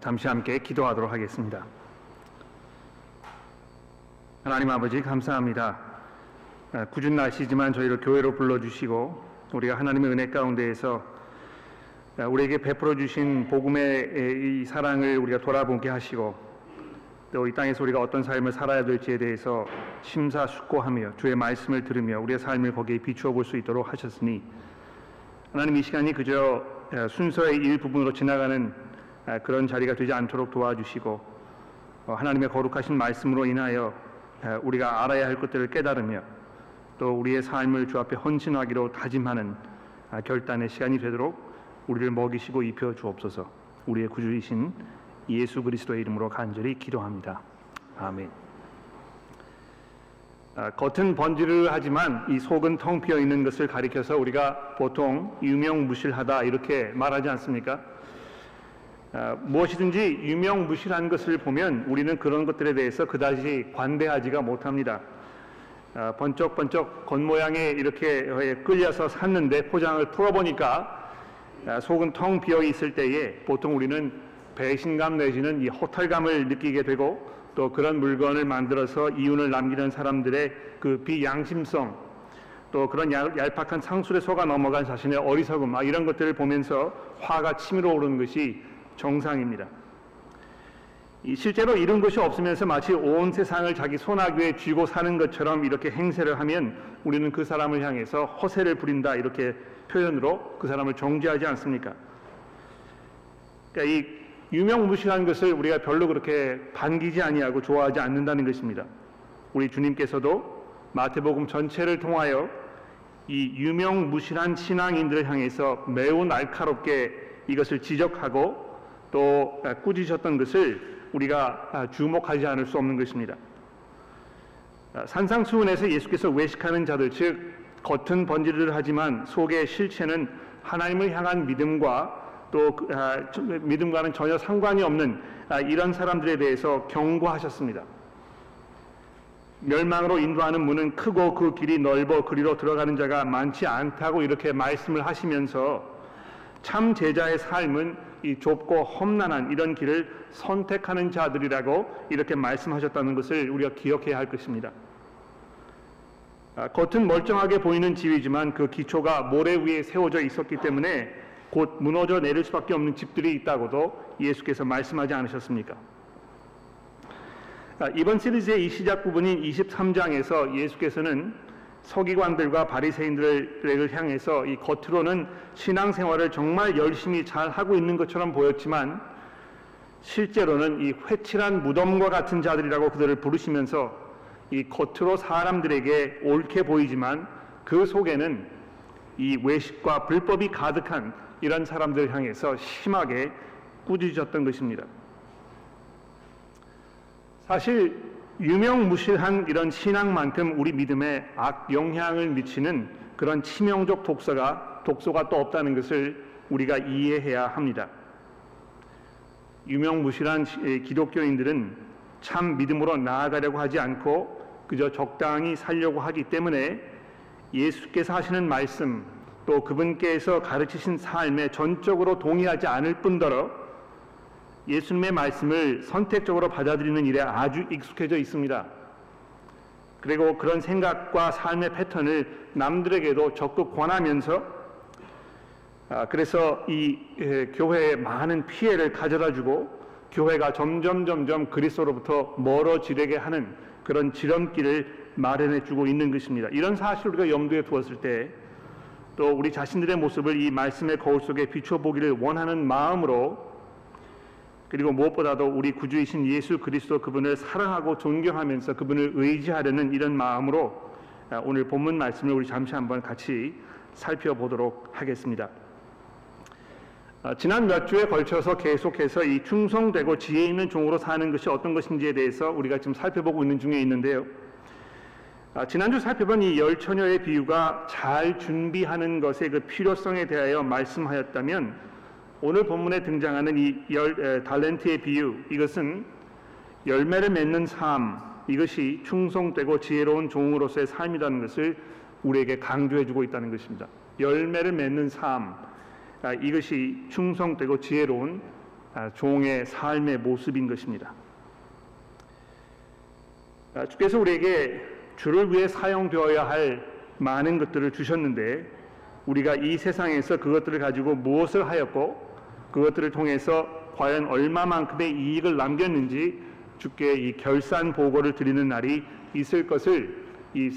잠시 함께 기도하도록 하겠습니다. 하나님 아버지, 감사합니다. 궂은 날씨지만 저희를 교회로 불러주시고 우리가 하나님의 은혜 가운데에서 우리에게 베풀어 주신 복음의 이 사랑을 우리가 돌아보게 하시고, 또 이 땅에서 우리가 어떤 삶을 살아야 될지에 대해서 심사숙고하며 주의 말씀을 들으며 우리의 삶을 거기에 비추어 볼 수 있도록 하셨으니, 하나님 이 시간이 그저 순서의 일부분으로 지나가는 그런 자리가 되지 않도록 도와주시고, 하나님의 거룩하신 말씀으로 인하여 우리가 알아야 할 것들을 깨달으며 또 우리의 삶을 주 앞에 헌신하기로 다짐하는 결단의 시간이 되도록 우리를 먹이시고 입혀 주옵소서. 우리의 구주이신 예수 그리스도의 이름으로 간절히 기도합니다. 아멘. 겉은 번지르르하지만 이 속은 텅 비어 있는 것을 가리켜서 우리가 보통 유명무실하다 이렇게 말하지 않습니까? 무엇이든지 유명무실한 것을 보면 우리는 그런 것들에 대해서 그다지 관대하지가 못합니다. 번쩍번쩍 겉모양에 이렇게 끌려서 샀는데 포장을 풀어보니까 속은 텅 비어 있을 때에 보통 우리는 배신감 내지는 이 허탈감을 느끼게 되고, 또 그런 물건을 만들어서 이윤을 남기는 사람들의 그 비양심성, 또 그런 얄팍한 상술에 속아 넘어간 자신의 어리석음, 이런 것들을 보면서 화가 치밀어 오르는 것이 정상입니다. 실제로 이런 것이 없으면서 마치 온 세상을 자기 손아귀에 쥐고 사는 것처럼 이렇게 행세를 하면 우리는 그 사람을 향해서 허세를 부린다 이렇게 표현으로 그 사람을 정죄하지 않습니까? 그러니까 이 유명무실한 것을 우리가 별로 그렇게 반기지 아니하고 좋아하지 않는다는 것입니다. 우리 주님께서도 마태복음 전체를 통하여 이 유명무실한 신앙인들을 향해서 매우 날카롭게 이것을 지적하고 또 꾸짖으셨던 것을 우리가 주목하지 않을 수 없는 것입니다. 산상수훈에서 예수께서 외식하는 자들, 즉 겉은 번지르르하지만 속의 실체는 하나님을 향한 믿음과 또 믿음과는 전혀 상관이 없는 이런 사람들에 대해서 경고하셨습니다. 멸망으로 인도하는 문은 크고 그 길이 넓어 그리로 들어가는 자가 많지 않다고 이렇게 말씀을 하시면서 참 제자의 삶은 이 좁고 험난한 이런 길을 선택하는 자들이라고 이렇게 말씀하셨다는 것을 우리가 기억해야 할 것입니다. 겉은 멀쩡하게 보이는 지위지만 그 기초가 모래 위에 세워져 있었기 때문에 곧 무너져 내릴 수밖에 없는 집들이 있다고도 예수께서 말씀하지 않으셨습니까? 이번 시리즈의 이 시작 부분인 23장에서 예수께서는 서기관들과 바리새인들을 향해서 이 겉으로는 신앙생활을 정말 열심히 잘 하고 있는 것처럼 보였지만 실제로는 이 회칠한 무덤과 같은 자들이라고 그들을 부르시면서 이 겉으로 사람들에게 옳게 보이지만 그 속에는 이 외식과 불법이 가득한 이런 사람들을 향해서 심하게 꾸짖었던 것입니다. 사실 유명무실한 이런 신앙만큼 우리 믿음에 악영향을 미치는 그런 치명적 독소가 또 없다는 것을 우리가 이해해야 합니다. 유명무실한 기독교인들은 참 믿음으로 나아가려고 하지 않고 그저 적당히 살려고 하기 때문에 예수께서 하시는 말씀, 또 그분께서 가르치신 삶에 전적으로 동의하지 않을 뿐더러 예수님의 말씀을 선택적으로 받아들이는 일에 아주 익숙해져 있습니다. 그리고 그런 생각과 삶의 패턴을 남들에게도 적극 권하면서 그래서 이 교회에 많은 피해를 가져다주고 교회가 점점 그리스도로부터 멀어지게 하는 그런 지름길을 마련해주고 있는 것입니다. 이런 사실을 우리가 염두에 두었을 때, 또 우리 자신들의 모습을 이 말씀의 거울 속에 비춰보기를 원하는 마음으로, 그리고 무엇보다도 우리 구주이신 예수 그리스도 그분을 사랑하고 존경하면서 그분을 의지하려는 이런 마음으로 오늘 본문 말씀을 우리 잠시 한번 같이 살펴보도록 하겠습니다. 지난 몇 주에 걸쳐서 계속해서 이 충성되고 지혜 있는 종으로 사는 것이 어떤 것인지에 대해서 우리가 지금 살펴보고 있는 중에 있는데요. 지난주 살펴본 이 열처녀의 비유가 잘 준비하는 것의 그 필요성에 대하여 말씀하였다면, 오늘 본문에 등장하는 이 달란트의 비유, 이것은 열매를 맺는 삶, 이것이 충성되고 지혜로운 종으로서의 삶이라는 것을 우리에게 강조해주고 있다는 것입니다. 열매를 맺는 삶, 이것이 충성되고 지혜로운 종의 삶의 모습인 것입니다. 주께서 우리에게 주를 위해 사용되어야 할 많은 것들을 주셨는데 우리가 이 세상에서 그것들을 가지고 무엇을 하였고 그것들을 통해서 과연 얼마만큼의 이익을 남겼는지 주께 이 결산 보고를 드리는 날이 있을 것을 이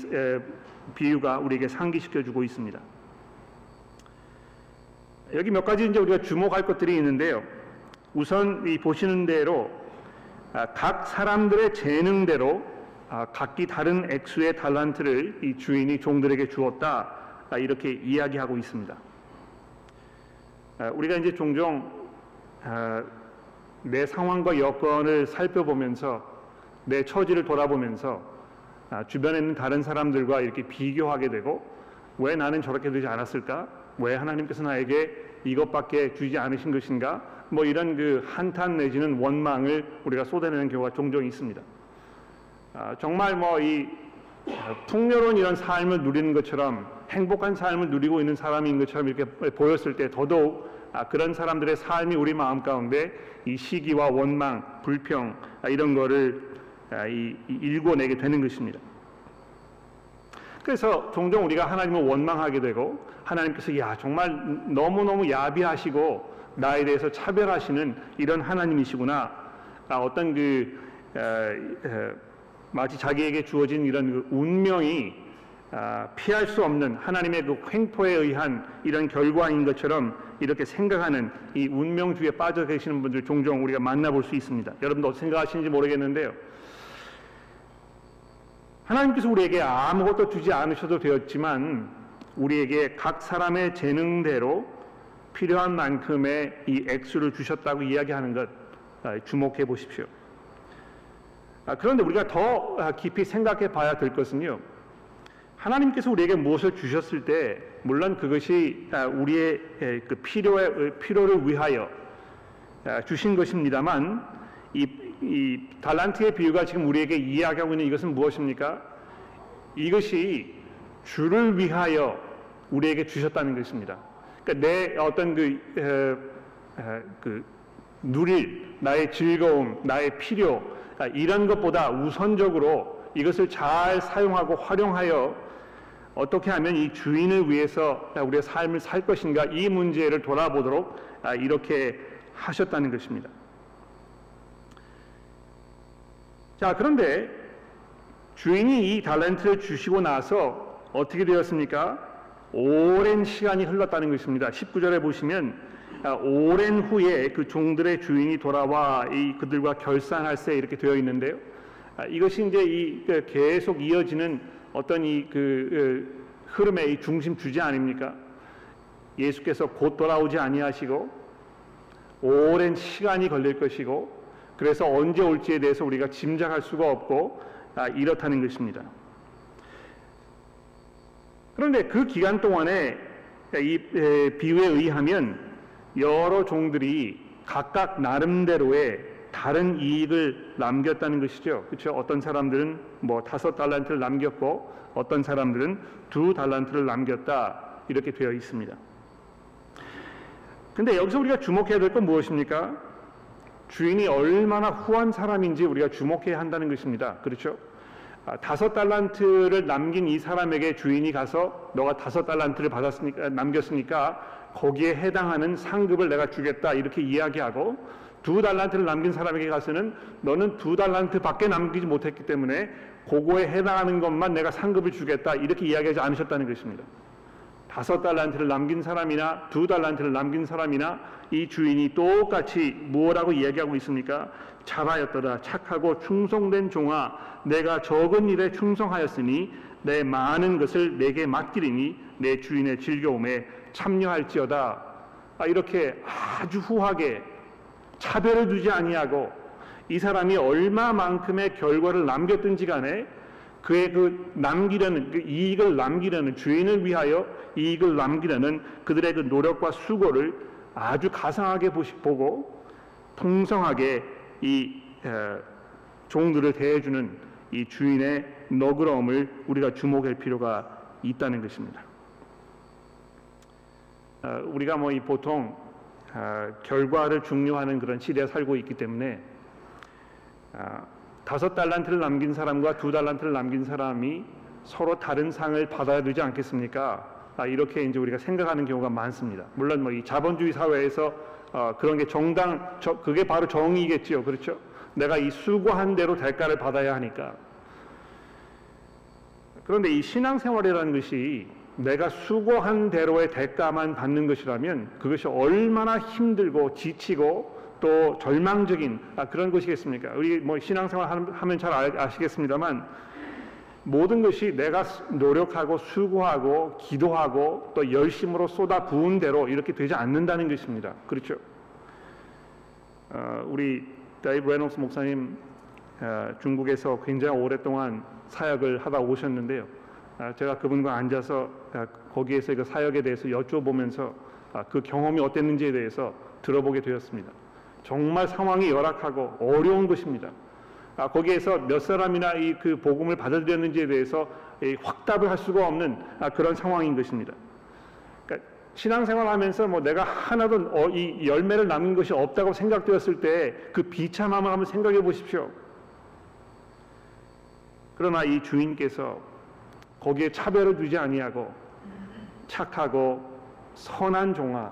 비유가 우리에게 상기시켜주고 있습니다. 여기 몇 가지 이제 우리가 주목할 것들이 있는데요. 우선 이 보시는 대로 각 사람들의 재능대로 각기 다른 액수의 달란트를 이 주인이 종들에게 주었다 이렇게 이야기하고 있습니다. 우리가 이제 종종 내 상황과 여건을 살펴보면서 내 처지를 돌아보면서 주변에 있는 다른 사람들과 이렇게 비교하게 되고 왜 나는 저렇게 되지 않았을까? 왜 하나님께서 나에게 이것밖에 주지 않으신 것인가? 뭐 이런 그 한탄 내지는 원망을 우리가 쏟아내는 경우가 종종 있습니다. 정말 뭐 이 풍요로운 이런 삶을 누리는 것처럼 행복한 삶을 누리고 있는 사람인 것처럼 이렇게 보였을 때 더더욱 그런 사람들의 삶이 우리 마음 가운데 이 시기와 원망, 불평 이런 거를 일궈내게 되는 것입니다. 그래서 종종 우리가 하나님을 원망하게 되고 하나님께서 야 정말 너무너무 야비하시고 나에 대해서 차별하시는 이런 하나님이시구나 어떤 마치 자기에게 주어진 이런 운명이 피할 수 없는 하나님의 그 횡포에 의한 이런 결과인 것처럼 이렇게 생각하는 이 운명주의에 빠져 계시는 분들 종종 우리가 만나볼 수 있습니다. 여러분도 어떻게 생각하시는지 모르겠는데요. 하나님께서 우리에게 아무것도 주지 않으셔도 되었지만 우리에게 각 사람의 재능대로 필요한 만큼의 이 액수를 주셨다고 이야기하는 것 주목해 보십시오. 그런데 우리가 더 깊이 생각해 봐야 될 것은요. 하나님께서 우리에게 무엇을 주셨을 때 물론 그것이 우리의 그 필요를 위하여 주신 것입니다만 이 달란트의 비유가 지금 우리에게 이야기하고 있는 이것은 무엇입니까? 이것이 주를 위하여 우리에게 주셨다는 것입니다. 그러니까 내 어떤 누릴 나의 즐거움, 나의 필요 이런 것보다 우선적으로 이것을 잘 사용하고 활용하여 어떻게 하면 이 주인을 위해서 우리의 삶을 살 것인가 이 문제를 돌아보도록 이렇게 하셨다는 것입니다. 자, 그런데 주인이 이 달란트를 주시고 나서 어떻게 되었습니까? 오랜 시간이 흘렀다는 것입니다. 19절에 보시면 오랜 후에 그 종들의 주인이 돌아와 그들과 결산할세 이렇게 되어 있는데요. 이것이 이제 계속 이어지는 어떤 흐름의 중심 주제 아닙니까? 예수께서 곧 돌아오지 아니하시고 오랜 시간이 걸릴 것이고 그래서 언제 올지에 대해서 우리가 짐작할 수가 없고 이렇다는 것입니다. 그런데 그 기간 동안에 이 비유에 의하면 여러 종들이 각각 나름대로의 다른 이익을 남겼다는 것이죠. 그렇죠? 어떤 사람들은 뭐 5달란트를 남겼고 어떤 사람들은 2달란트를 남겼다 이렇게 되어 있습니다. 근데 여기서 우리가 주목해야 될 건 무엇입니까? 주인이 얼마나 후한 사람인지 우리가 주목해야 한다는 것입니다. 그렇죠? 5달란트를 남긴 이 사람에게 주인이 가서 너가 5달란트를 남겼으니까 거기에 해당하는 상급을 내가 주겠다 이렇게 이야기하고 2달란트를 남긴 사람에게 가서는 너는 2달란트밖에 남기지 못했기 때문에 그거에 해당하는 것만 내가 상급을 주겠다 이렇게 이야기하지 않으셨다는 것입니다. 5달란트를 남긴 사람이나 2달란트를 남긴 사람이나 이 주인이 똑같이 뭐라고 이야기하고 있습니까? 잘하였더라 착하고 충성된 종아 내가 적은 일에 충성하였으니 내 많은 것을 내게 맡기리니 내 주인의 즐거움에 참여할지어다. 이렇게 아주 후하게 차별을 두지 아니하고 이 사람이 얼마만큼의 결과를 남겼든지 간에 그의 그 이익을 남기려는 주인을 위하여 이익을 남기려는 그들의 그 노력과 수고를 아주 가상하게 보고 풍성하게 이 종들을 대해주는 이 주인의 너그러움을 우리가 주목할 필요가 있다는 것입니다. 우리가 뭐 이 보통 결과를 중요하는 그런 시대에 살고 있기 때문에 5달란트를 남긴 사람과 2달란트를 남긴 사람이 서로 다른 상을 받아야 되지 않겠습니까? 이렇게 이제 우리가 생각하는 경우가 많습니다. 물론 뭐 이 자본주의 사회에서 그런 게 그게 바로 정의겠지요, 그렇죠? 내가 이 수고한 대로 대가를 받아야 하니까. 그런데 이 신앙생활이라는 것이 내가 수고한 대로의 대가만 받는 것이라면 그것이 얼마나 힘들고 지치고 또 절망적인 그런 것이겠습니까? 우리 뭐 신앙생활 하면 잘 아시겠습니다만 모든 것이 내가 노력하고 수고하고 기도하고 또 열심으로 쏟아 부은 대로 이렇게 되지 않는다는 것입니다. 그렇죠? 우리 데이브 레녹스 목사님 중국에서 굉장히 오랫동안 사역을 하다 오셨는데요. 제가 그분과 앉아서 거기에서 그 사역에 대해서 여쭤보면서 그 경험이 어땠는지에 대해서 들어보게 되었습니다. 정말 상황이 열악하고 어려운 것입니다. 거기에서 몇 사람이나 이 그 복음을 받아들였는지에 대해서 확답을 할 수가 없는 그런 상황인 것입니다. 그러니까 신앙생활하면서 뭐 내가 하나도 이 열매를 남긴 것이 없다고 생각되었을 때 그 비참함을 한번 생각해 보십시오. 그러나 이 주인께서 거기에 차별을 두지 아니하고 착하고 선한 종아,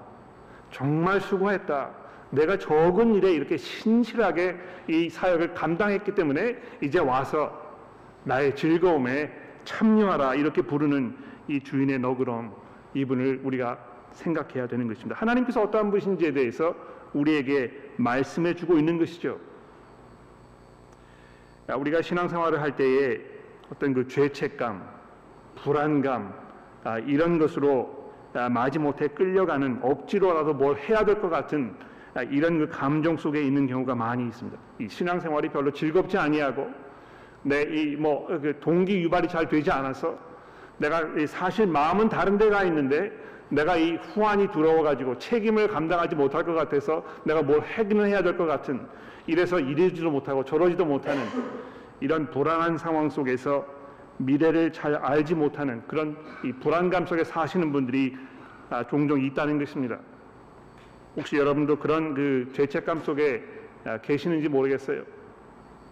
정말 수고했다. 내가 적은 일에 이렇게 신실하게 이 사역을 감당했기 때문에 이제 와서 나의 즐거움에 참여하라 이렇게 부르는 이 주인의 너그러움, 이분을 우리가 생각해야 되는 것입니다. 하나님께서 어떠한 분이신지에 대해서 우리에게 말씀해 주고 있는 것이죠. 우리가 신앙생활을 할 때에 어떤 그 죄책감, 불안감 이런 것으로 마지못해 끌려가는, 억지로라도 뭘 해야 될 것 같은 이런 그 감정 속에 있는 경우가 많이 있습니다. 이 신앙생활이 별로 즐겁지 아니하고 내 이 뭐 그 동기 유발이 잘 되지 않아서 내가 사실 마음은 다른 데가 있는데 내가 이 후환이 두려워가지고 책임을 감당하지 못할 것 같아서 내가 뭘 하기는 해야 될 것 같은, 이래서 이러지도 못하고 저러지도 못하는 이런 불안한 상황 속에서 미래를 잘 알지 못하는 그런 이 불안감 속에 사시는 분들이 종종 있다는 것입니다. 혹시 여러분도 그런 그 죄책감 속에 계시는지 모르겠어요.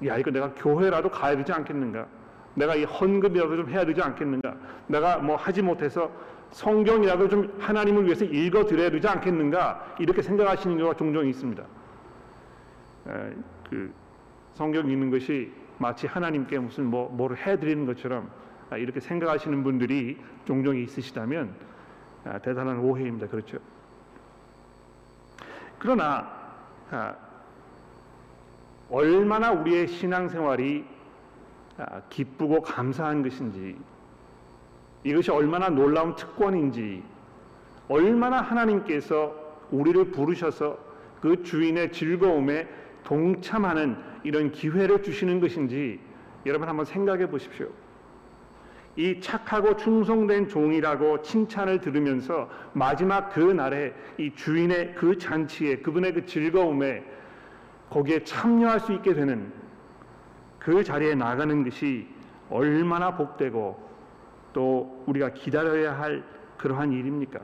야, 이거 내가 교회라도 가야 되지 않겠는가? 내가 이 헌금이라도 좀 해야 되지 않겠는가? 내가 뭐 하지 못해서 성경이라도 좀 하나님을 위해서 읽어드려야 되지 않겠는가? 이렇게 생각하시는 경우가 종종 있습니다. 그 성경 읽는 것이 마치 하나님께 무슨 뭐를 해드리는 것처럼 이렇게 생각하시는 분들이 종종 있으시다면 대단한 오해입니다. 그렇죠? 그러나 얼마나 우리의 신앙생활이 기쁘고 감사한 것인지, 이것이 얼마나 놀라운 특권인지, 얼마나 하나님께서 우리를 부르셔서 그 주인의 즐거움에 동참하는 이런 기회를 주시는 것인지 여러분 한번 생각해 보십시오. 이 착하고 충성된 종이라고 칭찬을 들으면서 마지막 그 날에 이 주인의 그 잔치에, 그분의 그 즐거움에 거기에 참여할 수 있게 되는 그 자리에 나가는 것이 얼마나 복되고 또 우리가 기다려야 할 그러한 일입니까?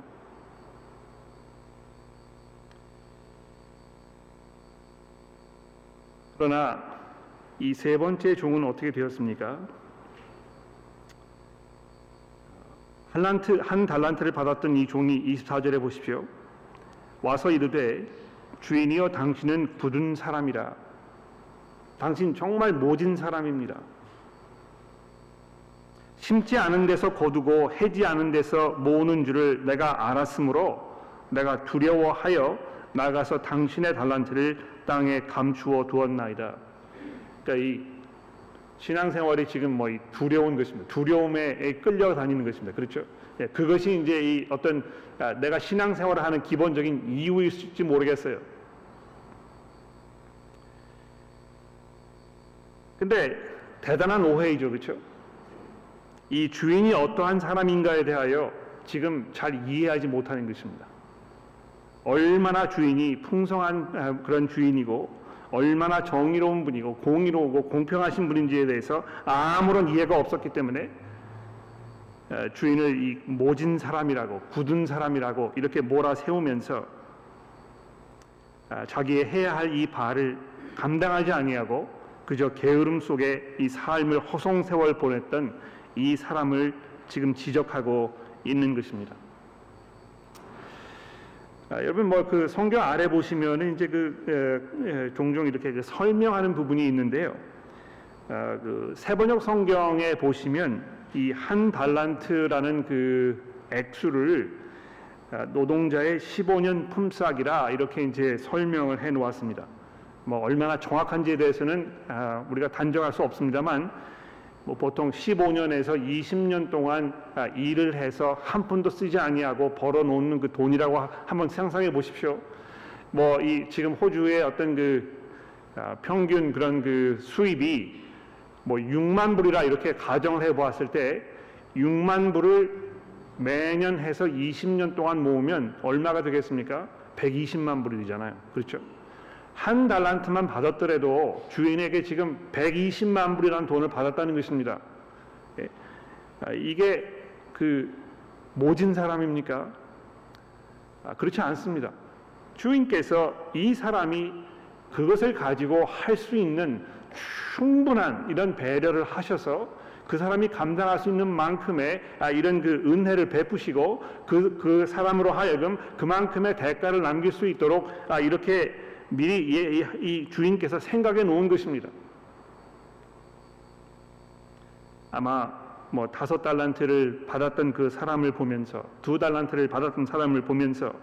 그러나 이 세 번째 종은 어떻게 되었습니까? 한 달란트를 받았던 이 종이 24절에 보십시오. 와서 이르되 주인이여 당신은 굳은 사람이라. 당신 정말 모진 사람입니다. 심지 않은 데서 거두고 해지 않은 데서 모으는 줄을 내가 알았으므로 내가 두려워하여 나가서 당신의 달란트를 땅에 감추어 두었나이다. 그러니까 이 신앙생활이 지금 뭐 이 두려운 것입니다. 두려움에 끌려다니는 것입니다. 그렇죠? 예, 그것이 이제 이 어떤 내가 신앙생활을 하는 기본적인 이유일지 모르겠어요. 근데 대단한 오해이죠, 그렇죠? 이 주인이 어떠한 사람인가에 대하여 지금 잘 이해하지 못하는 것입니다. 얼마나 주인이 풍성한 그런 주인이고 얼마나 정의로운 분이고 공의로우고 공평하신 분인지에 대해서 아무런 이해가 없었기 때문에 주인을 이 모진 사람이라고, 굳은 사람이라고 이렇게 몰아세우면서 자기의 해야 할 이 바를 감당하지 아니하고 그저 게으름 속에 이 삶을 허송세월 보냈던 이 사람을 지금 지적하고 있는 것입니다. 여러분 그 성경 아래 보시면은 이제 종종 이렇게 이제 설명하는 부분이 있는데요. 그 세번역 성경에 보시면 이 한 달란트라는 그 액수를 노동자의 15년 품삯이라 이렇게 이제 설명을 해 놓았습니다. 뭐 얼마나 정확한지에 대해서는 우리가 단정할 수 없습니다만 뭐 보통 15년에서 20년 동안 일을 해서 한 푼도 쓰지 아니하고 벌어 놓는 그 돈이라고 한번 상상해 보십시오. 뭐 이 지금 호주의 어떤 그 평균 그런 그 수입이 뭐 6만 불이라 이렇게 가정을 해 보았을 때 6만 불을 매년 해서 20년 동안 모으면 얼마가 되겠습니까? 120만 불이 되잖아요. 그렇죠? 한 달란트만 받았더라도 주인에게 지금 120만 불이라는 돈을 받았다는 것입니다. 이게 그 모진 사람입니까? 그렇지 않습니다. 주인께서 이 사람이 그것을 가지고 할 수 있는 충분한 이런 배려를 하셔서 그 사람이 감당할 수 있는 만큼의 이런 그 은혜를 베푸시고 그 사람으로 하여금 그만큼의 대가를 남길 수 있도록 이렇게 미리 이 주인께서 생각해 놓은 것입니다. 아마 뭐 5달란트를 받았던 그 사람을 보면서 2달란트를 받았던 사람을 보면서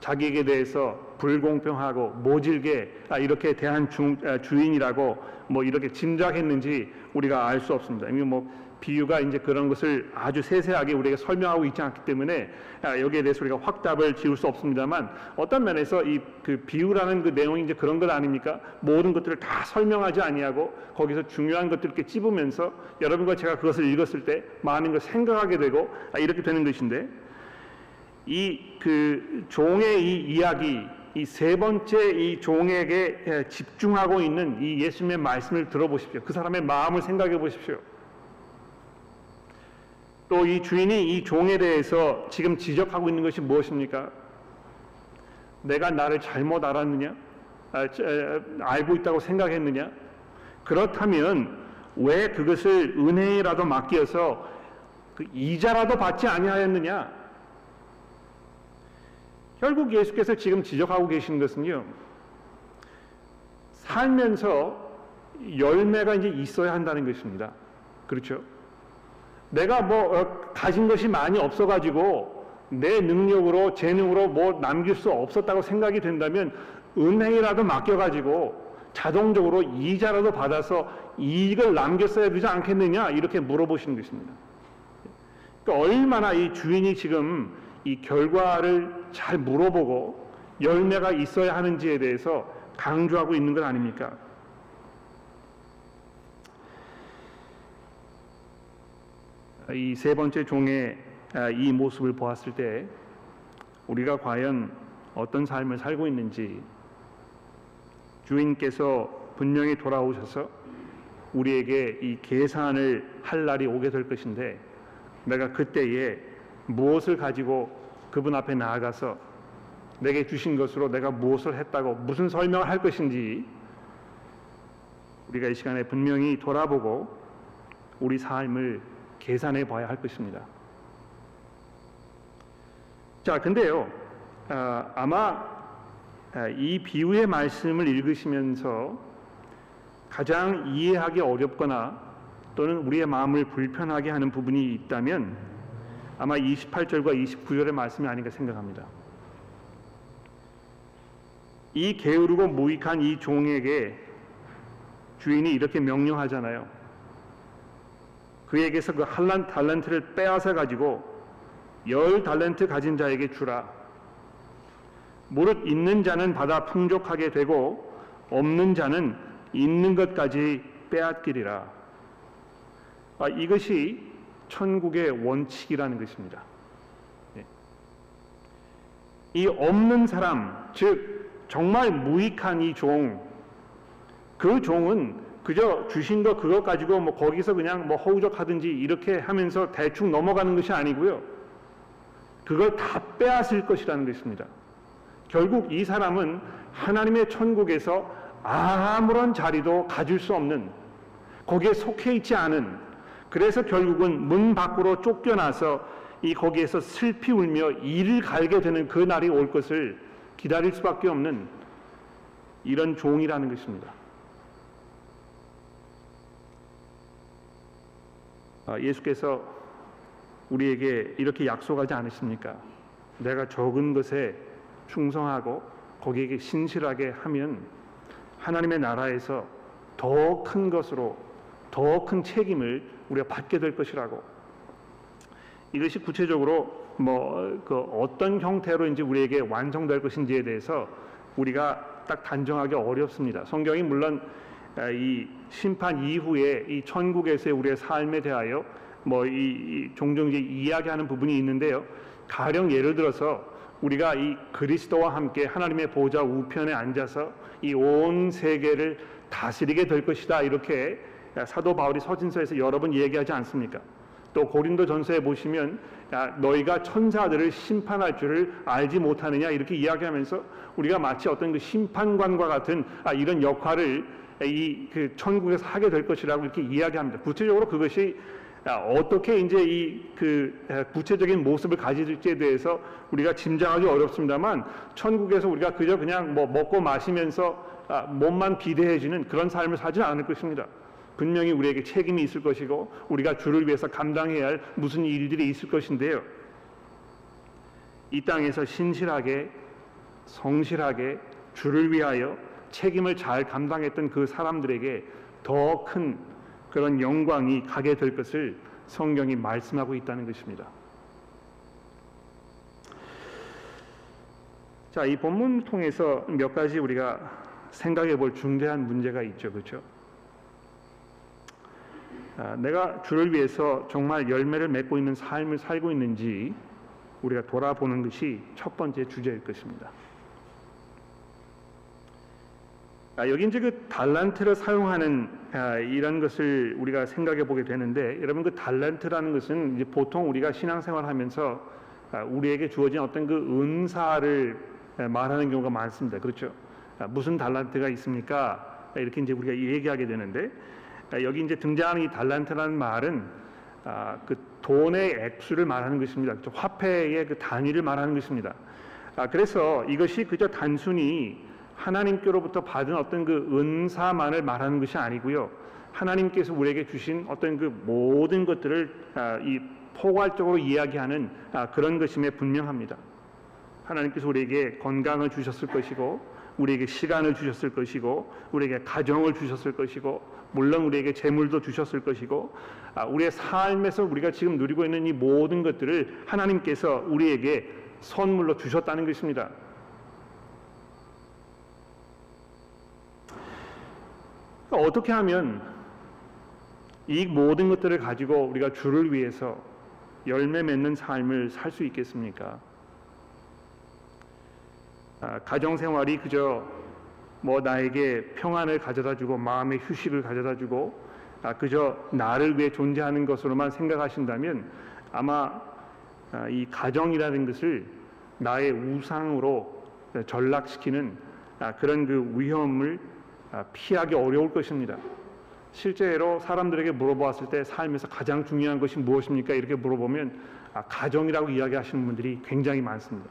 자기에게 대해서 불공평하고 모질게 이렇게 대한 주인이라고 뭐 이렇게 짐작했는지 우리가 알 수 없습니다. 이미 뭐 비유가 이제 그런 것을 아주 세세하게 우리에게 설명하고 있지 않기 때문에 여기에 대해서 우리가 확답을 지을 수 없습니다만 어떤 면에서 이 그 비유라는 그 내용이 이제 그런 것 아닙니까? 모든 것들을 다 설명하지 아니하고 거기서 중요한 것들을 이렇게 찝으면서 여러분과 제가 그것을 읽었을 때 많은 걸 생각하게 되고 이렇게 되는 것인데 이 그 종의 이 이야기 이 세 번째 이 종에게 집중하고 있는 이 예수님의 말씀을 들어보십시오. 그 사람의 마음을 생각해 보십시오. 또 이 주인이 이 종에 대해서 지금 지적하고 있는 것이 무엇입니까? 내가 나를 잘못 알았느냐? 알고 있다고 생각했느냐? 그렇다면 왜 그것을 은혜라도 맡겨서 그 이자라도 받지 아니하였느냐? 결국 예수께서 지금 지적하고 계신 것은요. 살면서 열매가 이제 있어야 한다는 것입니다. 그렇죠? 내가 가진 것이 많이 없어가지고 내 능력으로 재능으로 뭐 남길 수 없었다고 생각이 된다면 은행이라도 맡겨가지고 자동적으로 이자라도 받아서 이익을 남겼어야 되지 않겠느냐 이렇게 물어보시는 것입니다. 그러니까 얼마나 이 주인이 지금 이 결과를 잘 물어보고 열매가 있어야 하는지에 대해서 강조하고 있는 것 아닙니까? 이 세 번째 종의 이 모습을 보았을 때 우리가 과연 어떤 삶을 살고 있는지 주인께서 분명히 돌아오셔서 우리에게 이 계산을 할 날이 오게 될 것인데 내가 그때에 무엇을 가지고 그분 앞에 나아가서 내게 주신 것으로 내가 무엇을 했다고 무슨 설명을 할 것인지 우리가 이 시간에 분명히 돌아보고 우리 삶을 계산해 봐야 할 것입니다. 자, 근데요, 아마 이 비유의 말씀을 읽으시면서 가장 이해하기 어렵거나 또는 우리의 마음을 불편하게 하는 부분이 있다면 아마 28절과 29절의 말씀이 아닌가 생각합니다. 이 게으르고 무익한 이 종에게 주인이 이렇게 명령하잖아요. 그에게서 그 한 달란트를 빼앗아 가지고 10달란트 가진 자에게 주라. 무릇 있는 자는 받아 풍족하게 되고 없는 자는 있는 것까지 빼앗기리라. 이것이 천국의 원칙이라는 것입니다. 이 없는 사람, 즉 정말 무익한 이 종, 그 종은 그저 주신 거 그것 가지고 뭐 거기서 그냥 뭐 허우적하든지 이렇게 하면서 대충 넘어가는 것이 아니고요. 그걸 다 빼앗을 것이라는 것입니다. 결국 이 사람은 하나님의 천국에서 아무런 자리도 가질 수 없는, 거기에 속해 있지 않은, 그래서 결국은 문 밖으로 쫓겨나서 이 거기에서 슬피 울며 이를 갈게 되는 그 날이 올 것을 기다릴 수밖에 없는 이런 종이라는 것입니다. 예수께서 우리에게 이렇게 약속하지 않으십니까? 내가 적은 것에 충성하고 거기에 신실하게 하면 하나님의 나라에서 더 큰 것으로, 더 큰 책임을 우리가 받게 될 것이라고. 이것이 구체적으로 어떤 형태로인지 우리에게 완성될 것인지에 대해서 우리가 딱 단정하기 어렵습니다. 성경이 물론 이 심판 이후에 이 천국에서의 우리의 삶에 대하여 종종 이제 이야기하는 부분이 있는데요. 가령 예를 들어서 우리가 이 그리스도와 함께 하나님의 보좌 우편에 앉아서 이 온 세계를 다스리게 될 것이다, 이렇게 사도 바울이 서신서에서 여러 번 얘기하지 않습니까? 또 고린도전서에 보시면 너희가 천사들을 심판할 줄을 알지 못하느냐, 이렇게 이야기하면서 우리가 마치 어떤 그 심판관과 같은 이런 역할을 그 천국에서 하게 될 것이라고 이렇게 이야기합니다. 구체적으로 그것이 어떻게 이제 구체적인 모습을 가질지에 대해서 우리가 짐작하기 어렵습니다만, 천국에서 우리가 그저 그냥 먹고 마시면서 몸만 기대해지는 그런 삶을 살지 않을 것입니다. 분명히 우리에게 책임이 있을 것이고 우리가 주를 위해서 감당해야 할 무슨 일들이 있을 것인데요. 이 땅에서 신실하게, 성실하게 주를 위하여 책임을 잘 감당했던 그 사람들에게 더 큰 그런 영광이 가게 될 것을 성경이 말씀하고 있다는 것입니다. 자, 이 본문을 통해서 몇 가지 우리가 생각해 볼 중대한 문제가 있죠. 그렇죠? 내가 주를 위해서 정말 열매를 맺고 있는 삶을 살고 있는지 우리가 돌아보는 것이 첫 번째 주제일 것입니다. 여기 이제 그 달란트를 사용하는 이런 것을 우리가 생각해 보게 되는데, 여러분 그 달란트라는 것은 이제 보통 우리가 신앙생활하면서 우리에게 주어진 어떤 그 은사를 말하는 경우가 많습니다. 그렇죠? 무슨 달란트가 있습니까? 이렇게 이제 우리가 얘기하게 되는데, 여기 이제 등장하는 이 달란트라는 말은 그 돈의 액수를 말하는 것입니다. 화폐의 그 단위를 말하는 것입니다. 그래서 이것이 그저 단순히 하나님께로부터 받은 어떤 그 은사만을 말하는 것이 아니고요. 하나님께서 우리에게 주신 어떤 그 모든 것들을 이 포괄적으로 이야기하는 그런 것임에 분명합니다. 하나님께서 우리에게 건강을 주셨을 것이고, 우리에게 시간을 주셨을 것이고, 우리에게 가정을 주셨을 것이고, 물론 우리에게 재물도 주셨을 것이고, 우리의 삶에서 우리가 지금 누리고 있는 이 모든 것들을 하나님께서 우리에게 선물로 주셨다는 것입니다. 어떻게 하면 이 모든 것들을 가지고 우리가 주를 위해서 열매 맺는 삶을 살 수 있겠습니까? 가정생활이 그저 나에게 평안을 가져다주고 마음의 휴식을 가져다주고 그저 나를 위해 존재하는 것으로만 생각하신다면 아마 이 가정이라는 것을 나의 우상으로 전락시키는 그런 그 위험을 피하기 어려울 것입니다. 실제로 사람들에게 물어보았을 때 삶에서 가장 중요한 것이 무엇입니까? 이렇게 물어보면 가정이라고 이야기하시는 분들이 굉장히 많습니다.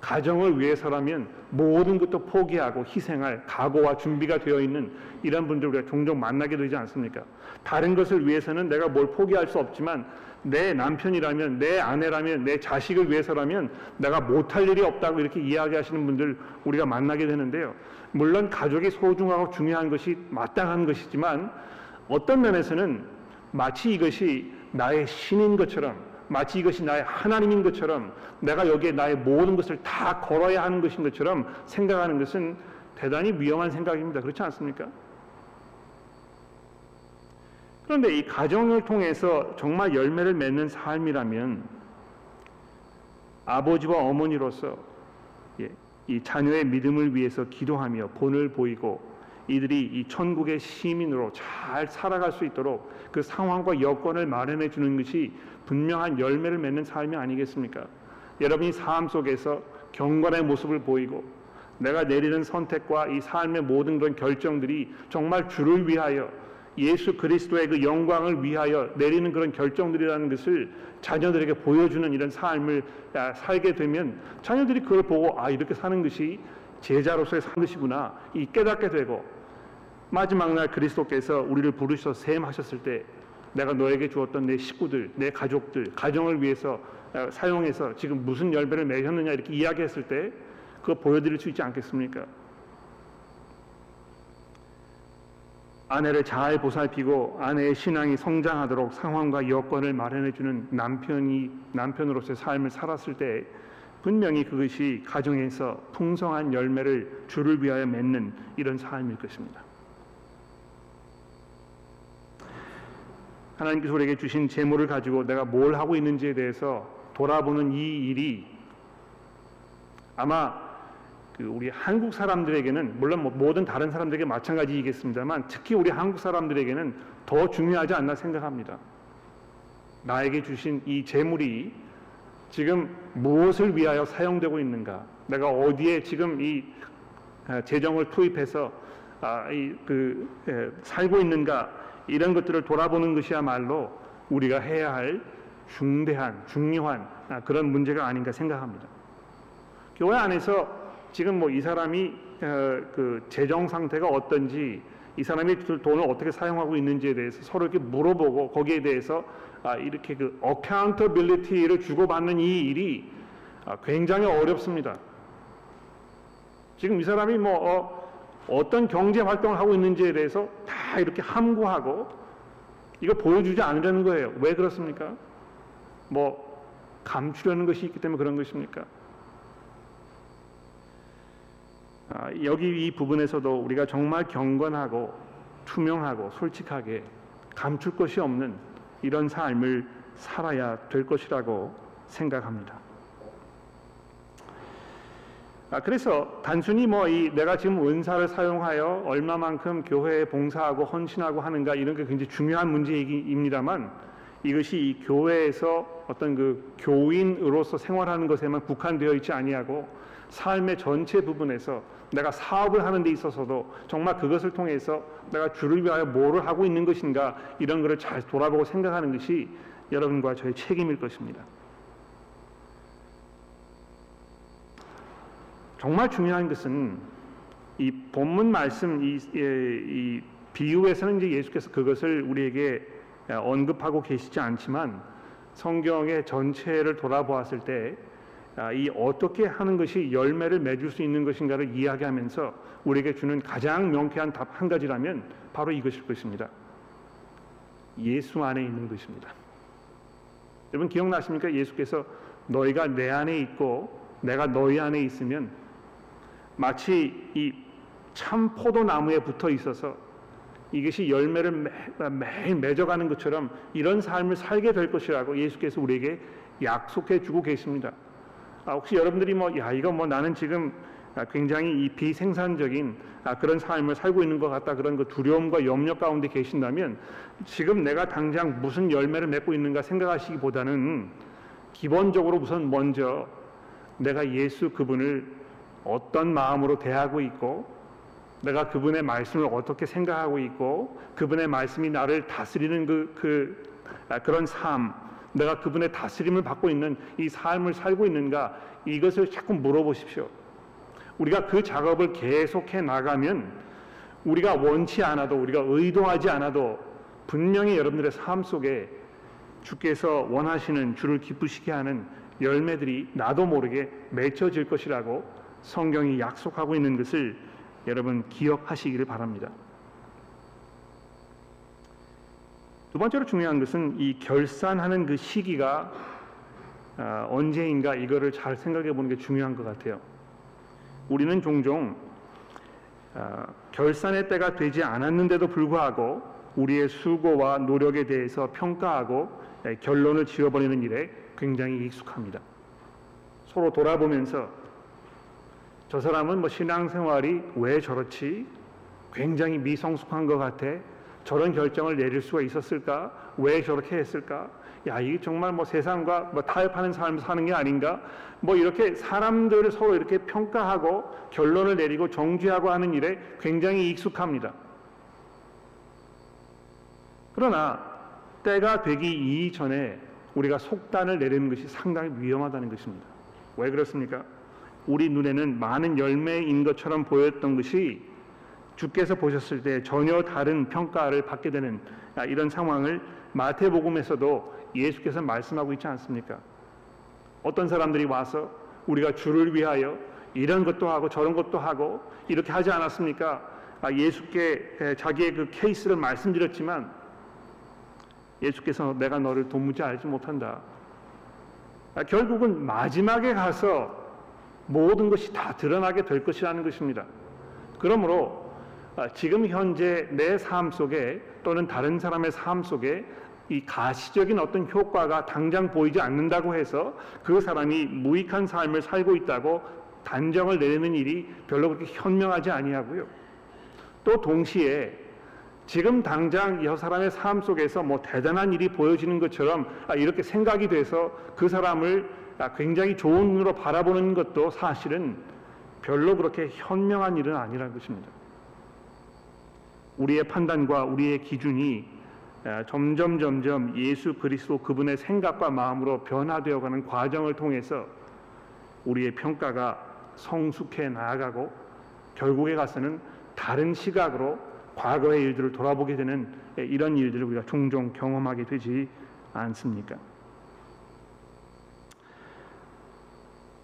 가정을 위해서라면 모든 것도 포기하고 희생할 각오와 준비가 되어 있는 이런 분들을 우리가 종종 만나게 되지 않습니까? 다른 것을 위해서는 내가 뭘 포기할 수 없지만 내 남편이라면, 내 아내라면, 내 자식을 위해서라면 내가 못할 일이 없다고 이렇게 이야기하시는 분들 우리가 만나게 되는데요. 물론 가족이 소중하고 중요한 것이 마땅한 것이지만 어떤 면에서는 마치 이것이 나의 신인 것처럼, 마치 이것이 나의 하나님인 것처럼, 내가 여기에 나의 모든 것을 다 걸어야 하는 것인 것처럼 생각하는 것은 대단히 위험한 생각입니다. 그렇지 않습니까? 그런데 이 가정을 통해서 정말 열매를 맺는 삶이라면 아버지와 어머니로서 이 자녀의 믿음을 위해서 기도하며 본을 보이고 이들이 이 천국의 시민으로 잘 살아갈 수 있도록 그 상황과 여건을 마련해 주는 것이 분명한 열매를 맺는 삶이 아니겠습니까? 여러분이 삶 속에서 경건의 모습을 보이고 내가 내리는 선택과 이 삶의 모든 그런 결정들이 정말 주를 위하여 예수 그리스도의 그 영광을 위하여 내리는 그런 결정들이라는 것을 자녀들에게 보여주는 이런 삶을 살게 되면 자녀들이 그걸 보고 아 이렇게 사는 것이 제자로서의 사는 것이구나 이 깨닫게 되고 마지막 날 그리스도께서 우리를 부르셔서 세임하셨을 때 내가 너에게 주었던 내 식구들, 내 가족들, 가정을 위해서 사용해서 지금 무슨 열매를 맺었느냐 이렇게 이야기했을 때 그거 보여드릴 수 있지 않겠습니까? 아내를 잘 보살피고 아내의 신앙이 성장하도록 상황과 여건을 마련해주는 남편으로서의 삶을 살았을 때 분명히 그것이 가정에서 풍성한 열매를 주를 위하여 맺는 이런 삶일 것입니다. 하나님께서 우리에게 주신 재물을 가지고 내가 뭘 하고 있는지에 대해서 돌아보는 이 일이 아마 우리 한국 사람들에게는 물론 모든 다른 사람들에게 마찬가지이겠습니다만 특히 우리 한국 사람들에게는 더 중요하지 않나 생각합니다. 나에게 주신 이 재물이 지금 무엇을 위하여 사용되고 있는가? 내가 어디에 지금 이 재정을 투입해서 살고 있는가? 이런 것들을 돌아보는 것이야말로 우리가 해야 할 중요한 그런 문제가 아닌가 생각합니다. 교회 안에서 지금 이 사람이 그 재정 상태가 어떤지 이 사람이 돈을 어떻게 사용하고 있는지에 대해서 서로 이렇게 물어보고 거기에 대해서 이렇게 그 어카운터빌리티를 주고받는 이 일이 굉장히 어렵습니다. 지금 이 사람이 어떤 경제 활동을 하고 있는지에 대해서 다 이렇게 함구하고 이걸 보여주지 않으려는 거예요. 왜 그렇습니까? 감추려는 것이 있기 때문에 그런 것입니까? 여기 이 부분에서도 우리가 정말 경건하고 투명하고 솔직하게 감출 것이 없는 이런 삶을 살아야 될 것이라고 생각합니다. 그래서 단순히 내가 지금 은사를 사용하여 얼마만큼 교회에 봉사하고 헌신하고 하는가 이런 게 굉장히 중요한 문제입니다만 이것이 이 교회에서 어떤 그 교인으로서 생활하는 것에만 국한되어 있지 아니하고 삶의 전체 부분에서 내가 사업을 하는 데 있어서도 정말 그것을 통해서 내가 주를 위하여 뭐를 하고 있는 것인가 이런 것을 잘 돌아보고 생각하는 것이 여러분과 저의 책임일 것입니다. 정말 중요한 것은 이 본문 말씀 이 비유에서는 이제 예수께서 그것을 우리에게 언급하고 계시지 않지만 성경의 전체를 돌아보았을 때 이 어떻게 하는 것이 열매를 맺을 수 있는 것인가를 이야기하면서 우리에게 주는 가장 명쾌한 답 한 가지라면 바로 이것일 것입니다. 예수 안에 있는 것입니다. 여러분 기억나십니까? 예수께서 너희가 내 안에 있고 내가 너희 안에 있으면 마치 이 참 포도나무에 붙어 있어서 이것이 열매를 매일 맺어가는 것처럼 이런 삶을 살게 될 것이라고 예수께서 우리에게 약속해 주고 계십니다. 혹시 여러분들이 나는 지금 굉장히 이 비생산적인 그런 삶을 살고 있는 것 같다 그런 그 두려움과 염려 가운데 계신다면 지금 내가 당장 무슨 열매를 맺고 있는가 생각하시기보다는 기본적으로 우선 먼저 내가 예수 그분을 어떤 마음으로 대하고 있고 내가 그분의 말씀을 어떻게 생각하고 있고 그분의 말씀이 나를 다스리는 그런 삶 내가 그분의 다스림을 받고 있는 이 삶을 살고 있는가 이것을 자꾸 물어보십시오. 우리가 그 작업을 계속해 나가면 우리가 원치 않아도 우리가 의도하지 않아도 분명히 여러분들의 삶 속에 주께서 원하시는 주를 기쁘시게 하는 열매들이 나도 모르게 맺혀질 것이라고 성경이 약속하고 있는 것을 여러분 기억하시기를 바랍니다. 두 번째로 중요한 것은 이 결산하는 그 시기가 언제인가 이거를 잘 생각해 보는 게 중요한 것 같아요. 우리는 종종 결산의 때가 되지 않았는데도 불구하고 우리의 수고와 노력에 대해서 평가하고 결론을 지어버리는 일에 굉장히 익숙합니다. 서로 돌아보면서 저 사람은 신앙생활이 왜 저렇지? 굉장히 미성숙한 것 같아. 저런 결정을 내릴 수가 있었을까? 왜 저렇게 했을까? 야, 이게 정말 뭐 세상과 뭐 타협하는 삶을 사는 게 아닌가? 뭐 이렇게 사람들을 서로 이렇게 평가하고 결론을 내리고 정죄하고 하는 일에 굉장히 익숙합니다. 그러나 때가 되기 이전에 우리가 속단을 내리는 것이 상당히 위험하다는 것입니다. 왜 그렇습니까? 우리 눈에는 많은 열매인 것처럼 보였던 것이 주께서 보셨을 때 전혀 다른 평가를 받게 되는 이런 상황을 마태복음에서도 예수께서 말씀하고 있지 않습니까? 어떤 사람들이 와서 우리가 주를 위하여 이런 것도 하고 저런 것도 하고 이렇게 하지 않았습니까? 예수께 자기의 그 케이스를 말씀드렸지만 예수께서 내가 너를 도무지 알지 못한다. 결국은 마지막에 가서 모든 것이 다 드러나게 될 것이라는 것입니다. 그러므로 지금 현재 내 삶 속에 또는 다른 사람의 삶 속에 이 가시적인 어떤 효과가 당장 보이지 않는다고 해서 그 사람이 무익한 삶을 살고 있다고 단정을 내리는 일이 별로 그렇게 현명하지 아니하고요. 또 동시에 지금 당장 이 사람의 삶 속에서 뭐 대단한 일이 보여지는 것처럼 이렇게 생각이 돼서 그 사람을 굉장히 좋은 눈으로 바라보는 것도 사실은 별로 그렇게 현명한 일은 아니라는 것입니다. 우리의 판단과 우리의 기준이 점점 예수 그리스도 그분의 생각과 마음으로 변화되어가는 과정을 통해서 우리의 평가가 성숙해 나아가고 결국에 가서는 다른 시각으로 과거의 일들을 돌아보게 되는 이런 일들을 우리가 종종 경험하게 되지 않습니까?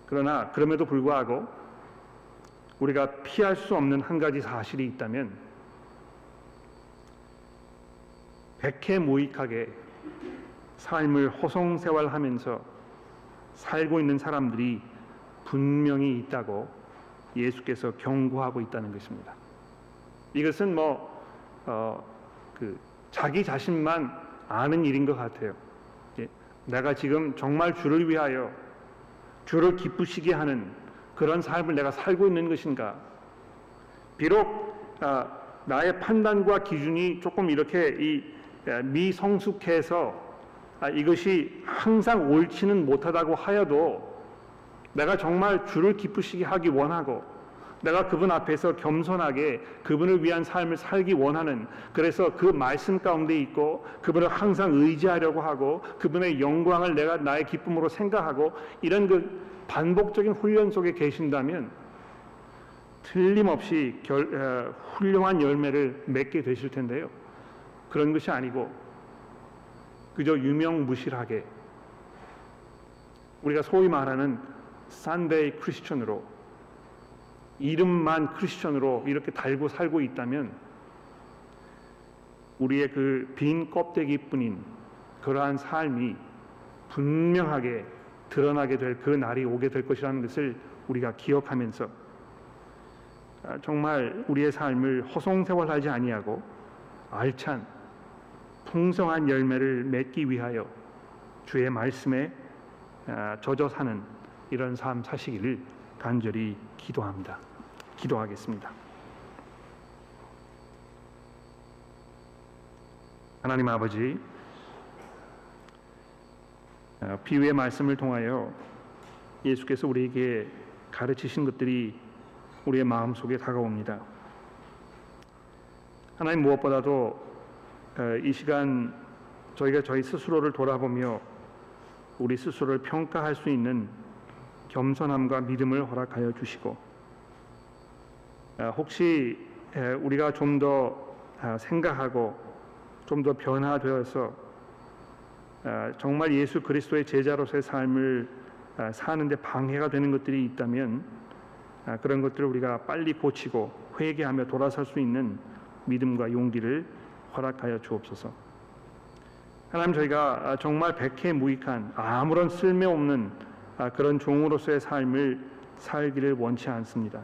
그러나 그럼에도 불구하고 우리가 피할 수 없는 한 가지 사실이 있다면 백해무익하게 삶을 호송세월하면서 살고 있는 사람들이 분명히 있다고 예수께서 경고하고 있다는 것입니다. 이것은 자기 자신만 아는 일인 것 같아요. 내가 지금 정말 주를 위하여 주를 기쁘시게 하는 그런 삶을 내가 살고 있는 것인가? 비록 나의 판단과 기준이 조금 이렇게 미성숙해서 이것이 항상 옳지는 못하다고 하여도 내가 정말 주를 기쁘시게 하기 원하고 내가 그분 앞에서 겸손하게 그분을 위한 삶을 살기 원하는, 그래서 그 말씀 가운데 있고 그분을 항상 의지하려고 하고 그분의 영광을 내가 나의 기쁨으로 생각하고 이런 그 반복적인 훈련 속에 계신다면 틀림없이 훌륭한 열매를 맺게 되실 텐데요. 그런 것이 아니고 그저 유명무실하게 우리가 소위 말하는 산데이 크리스천으로, 이름만 크리스천으로 이렇게 달고 살고 있다면 우리의 그 빈 껍데기뿐인 그러한 삶이 분명하게 드러나게 될 그 날이 오게 될 것이라는 것을 우리가 기억하면서 정말 우리의 삶을 허송세월하지 아니하고 알찬 풍성한 열매를 맺기 위하여 주의 말씀에 젖어 사는 이런 삶 사시기를 간절히 기도합니다. 기도하겠습니다. 하나님 아버지, 비유의 말씀을 통하여 예수께서 우리에게 가르치신 것들이 우리의 마음속에 다가옵니다. 하나님, 무엇보다도 이 시간 저희가 저희 스스로를 돌아보며 우리 스스로를 평가할 수 있는 겸손함과 믿음을 허락하여 주시고, 혹시 우리가 좀 더 생각하고 좀 더 변화되어서 정말 예수 그리스도의 제자로서의 삶을 사는 데 방해가 되는 것들이 있다면 그런 것들을 우리가 빨리 고치고 회개하며 돌아설 수 있는 믿음과 용기를 허락하여 주옵소서. 하나님, 저희가 정말 백해무익한 아무런 쓸모없는 그런 종으로서의 삶을 살기를 원치 않습니다.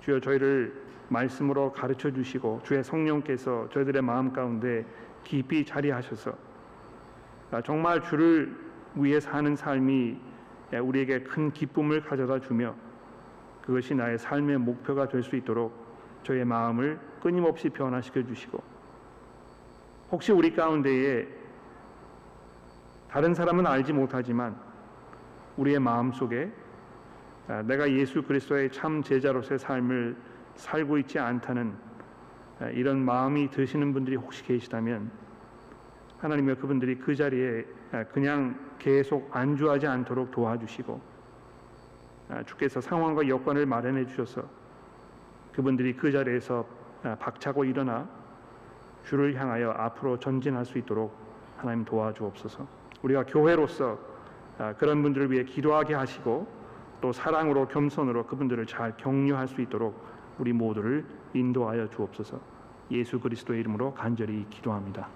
주여, 저희를 말씀으로 가르쳐 주시고 주의 성령께서 저희들의 마음 가운데 깊이 자리하셔서 정말 주를 위해 사는 삶이 우리에게 큰 기쁨을 가져다 주며 그것이 나의 삶의 목표가 될 수 있도록 저희의 마음을 끊임없이 변화시켜 주시고, 혹시 우리 가운데에 다른 사람은 알지 못하지만 우리의 마음속에 내가 예수 그리스도의 참 제자로서의 삶을 살고 있지 않다는 이런 마음이 드시는 분들이 혹시 계시다면 하나님이 그분들이 그 자리에 그냥 계속 안주하지 않도록 도와주시고 주께서 상황과 여건을 마련해 주셔서 그분들이 그 자리에서 박차고 일어나 주를 향하여 앞으로 전진할 수 있도록 하나님 도와주옵소서. 우리가 교회로서 그런 분들을 위해 기도하게 하시고 또 사랑으로 겸손으로 그분들을 잘 격려할 수 있도록 우리 모두를 인도하여 주옵소서. 예수 그리스도의 이름으로 간절히 기도합니다.